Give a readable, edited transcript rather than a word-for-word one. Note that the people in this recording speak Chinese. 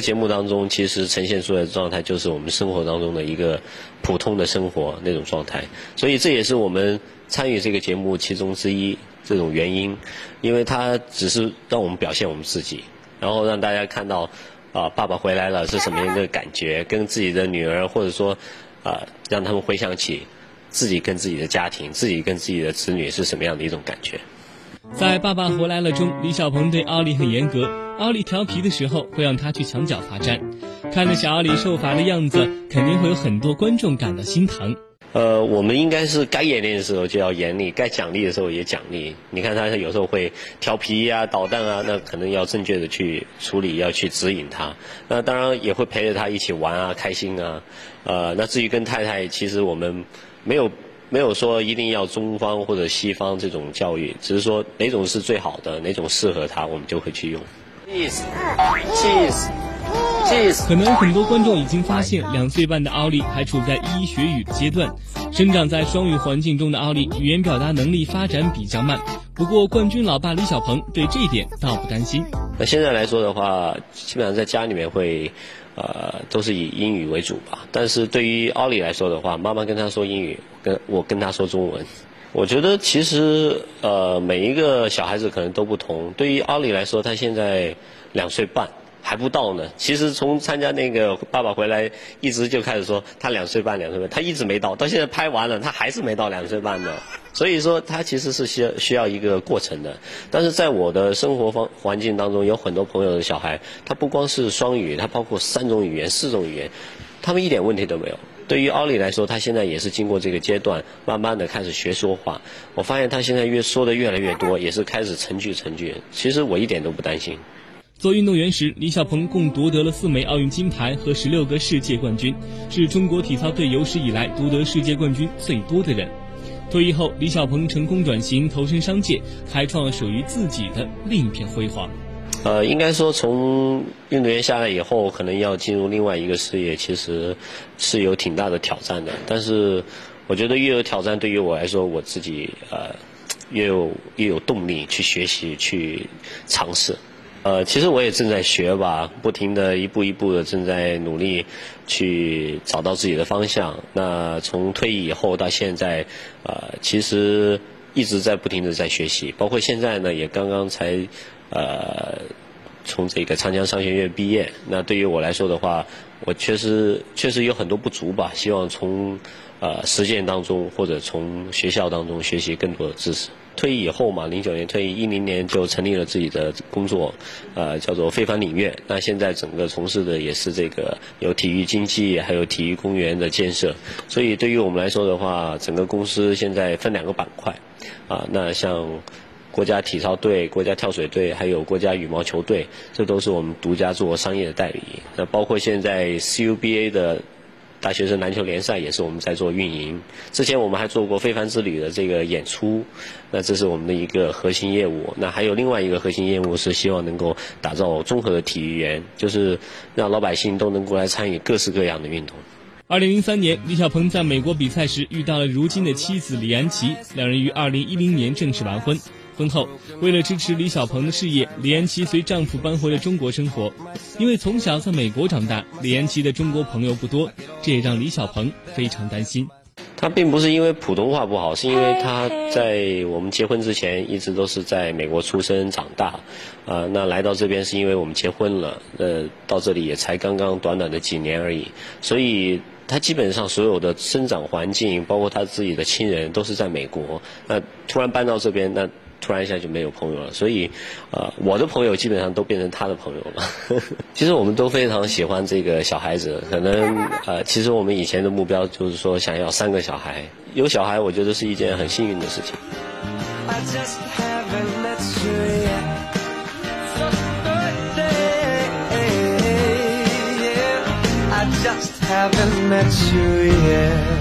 节目当中其实呈现出来的状态就是我们生活当中的一个普通的生活那种状态，所以这也是我们参与这个节目其中之一这种原因，因为它只是让我们表现我们自己，然后让大家看到爸爸回来了是什么样的感觉，跟自己的女儿或者说让他们回想起自己跟自己的家庭，自己跟自己的子女是什么样的一种感觉。在《爸爸回来了》中，李小鹏对奥利很严格，奥利调皮的时候会让他去墙角罚站，看着小奥利受罚的样子，肯定会有很多观众感到心疼。我们应该是该严厉的时候就要严厉，该奖励的时候也奖励。你看他有时候会调皮啊、捣蛋啊，那可能要正确的去处理，要去指引他。那当然也会陪着他一起玩啊、开心啊。那至于跟太太，其实我们没有说一定要中方或者西方这种教育，只是说哪种是最好的，哪种适合他，我们就会去用。可能很多观众已经发现，2岁半的奥利还处在一学语阶段，生长在双语环境中的奥利语言表达能力发展比较慢。不过冠军老爸李小鹏对这一点倒不担心。那现在来说的话，基本上在家里面会都是以英语为主吧，但是对于奥利来说的话，妈妈跟他说英语，我跟他说中文。我觉得其实每一个小孩子可能都不同，对于奥利来说，他现在2岁半还不到呢，其实从参加那个爸爸回来一直就开始说他2岁半，他一直没到，到现在拍完了他还是没到2岁半的，所以说他其实是需要一个过程的。但是在我的生活环境当中，有很多朋友的小孩，他不光是双语，他包括3种语言、4种语言，他们一点问题都没有。对于奥利来说，他现在也是经过这个阶段，慢慢的开始学说话。我发现他现在说的越来越多，也是开始成句成句。其实我一点都不担心。做运动员时，李小鹏共夺得了4枚奥运金牌和16个世界冠军，是中国体操队有史以来夺得世界冠军最多的人。退役后，李小鹏成功转型，投身商界，开创了属于自己的另一片辉煌。应该说从运动员下来以后，可能要进入另外一个事业，其实是有挺大的挑战的。但是我觉得越有挑战，对于我来说，我自己越有动力去学习，去尝试。其实我也正在学吧，不停的一步一步的正在努力去找到自己的方向。那从退役以后到现在，其实一直在不停的在学习，包括现在呢，也刚刚才从这个长江商学院毕业。那对于我来说的话，我确实有很多不足吧，希望从实践当中或者从学校当中学习更多的知识。退役以后嘛，09年退役，10年就成立了自己的工作，叫做非凡领域。那现在整个从事的也是这个有体育经济，还有体育公园的建设。所以对于我们来说的话，整个公司现在分两个板块，那像国家体操队、国家跳水队，还有国家羽毛球队，这都是我们独家做商业的代理。那包括现在 CUBA 的大学生篮球联赛也是我们在做运营，之前我们还做过非凡之旅的这个演出，那这是我们的一个核心业务。那还有另外一个核心业务是希望能够打造综合的体育园，就是让老百姓都能过来参与各式各样的运动。2003年，李小鹏在美国比赛时遇到了如今的妻子李安琪，两人于2010年正式完婚。婚后，为了支持李小鹏的事业，李安琪随丈夫搬回了中国生活。因为从小在美国长大，李安琪的中国朋友不多，这也让李小鹏非常担心。他并不是因为普通话不好，是因为他在我们结婚之前一直都是在美国出生长大，那来到这边是因为我们结婚了，到这里也才刚刚短的几年而已，所以他基本上所有的生长环境，包括他自己的亲人都是在美国，那突然搬到这边，那突然一下就没有朋友了，所以，我的朋友基本上都变成他的朋友了。其实我们都非常喜欢这个小孩子，可能其实我们以前的目标就是说想要3个小孩，有小孩我觉得是一件很幸运的事情。I just haven't met you yet.